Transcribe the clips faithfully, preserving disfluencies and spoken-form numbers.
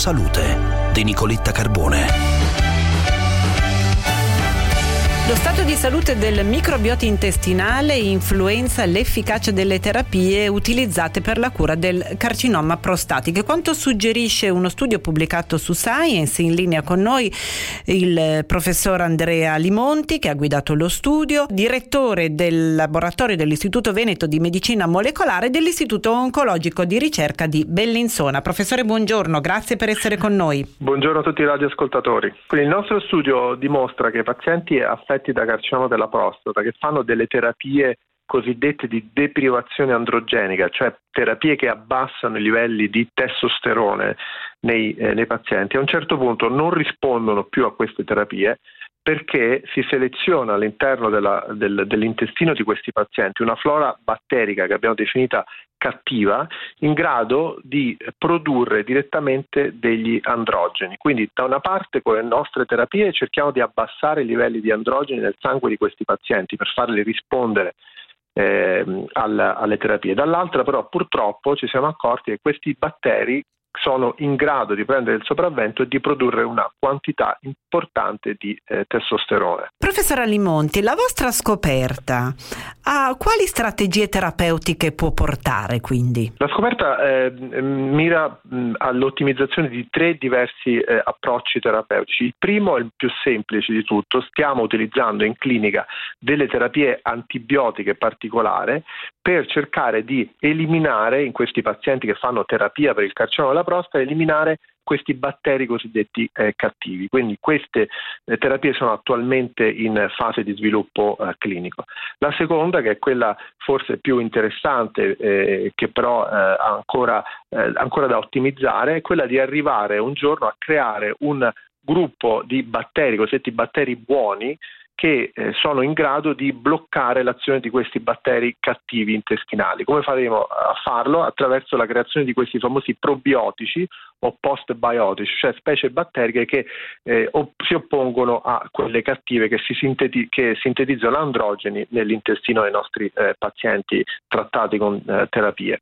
Salute di Nicoletta Carbone. Lo stato di salute del microbiota intestinale influenza l'efficacia delle terapie utilizzate per la cura del carcinoma prostatico. Quanto suggerisce uno studio pubblicato su Science? In linea con noi il professor Andrea Limonti, che ha guidato lo studio, direttore del laboratorio dell'Istituto Veneto di Medicina Molecolare e dell'Istituto Oncologico di Ricerca di Bellinzona. Professore, buongiorno, grazie per essere con noi. Buongiorno a tutti i radioascoltatori. Quindi il nostro studio dimostra che i pazienti affetti da carcinoma della prostata che fanno delle terapie cosiddette di deprivazione androgenica, cioè terapie che abbassano i livelli di testosterone nei, eh, nei pazienti, a un certo punto non rispondono più a queste terapie perché si seleziona all'interno della, del, dell'intestino di questi pazienti una flora batterica che abbiamo definita cattiva, in grado di produrre direttamente degli androgeni. Quindi da una parte con le nostre terapie cerchiamo di abbassare i livelli di androgeni nel sangue di questi pazienti per farli rispondere eh, alla, alle terapie. Dall'altra però purtroppo ci siamo accorti che questi batteri sono in grado di prendere il sopravvento e di produrre una quantità importante di eh, testosterone. Professor Limonti, la vostra scoperta a quali strategie terapeutiche può portare quindi? La scoperta eh, mira mh, all'ottimizzazione di tre diversi eh, approcci terapeutici. Il primo è il più semplice di tutto, stiamo utilizzando in clinica delle terapie antibiotiche particolari per cercare di eliminare in questi pazienti che fanno terapia per il carcinoma della prostata, eliminare questi batteri cosiddetti eh, cattivi. Quindi queste eh, terapie sono attualmente in fase di sviluppo eh, clinico. La seconda, che è quella forse più interessante, eh, che però ha eh, ancora, eh, ancora da ottimizzare, è quella di arrivare un giorno a creare un gruppo di batteri, cosiddetti batteri buoni, che eh, sono in grado di bloccare l'azione di questi batteri cattivi intestinali. Come faremo a farlo? Attraverso la creazione di questi famosi probiotici o postbiotici, cioè specie batteriche che eh, op- si oppongono a quelle cattive che, si sinteti- che sintetizzano androgeni nell'intestino dei nostri eh, pazienti trattati con eh, terapie.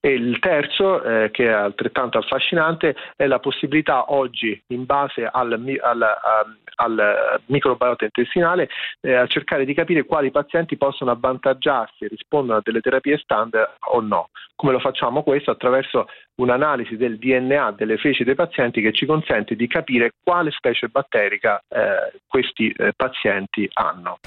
E il terzo, eh, che è altrettanto affascinante, è la possibilità oggi, in base al, mi- al, al, al microbiota intestinale, Eh, a cercare di capire quali pazienti possono avvantaggiarsi e rispondono a delle terapie standard o no. Come lo facciamo questo? Attraverso un'analisi del D N A delle feci dei pazienti che ci consente di capire quale specie batterica eh, questi eh, pazienti hanno.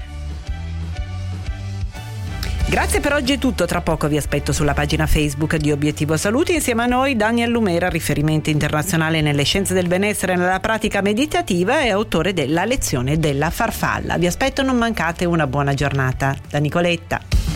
Grazie, per oggi è tutto. Tra poco vi aspetto sulla pagina Facebook di Obiettivo Salute. Insieme a noi Daniel Lumera, riferimento internazionale nelle scienze del benessere e nella pratica meditativa e autore della lezione della farfalla. Vi aspetto, non mancate, una buona giornata. Da Nicoletta.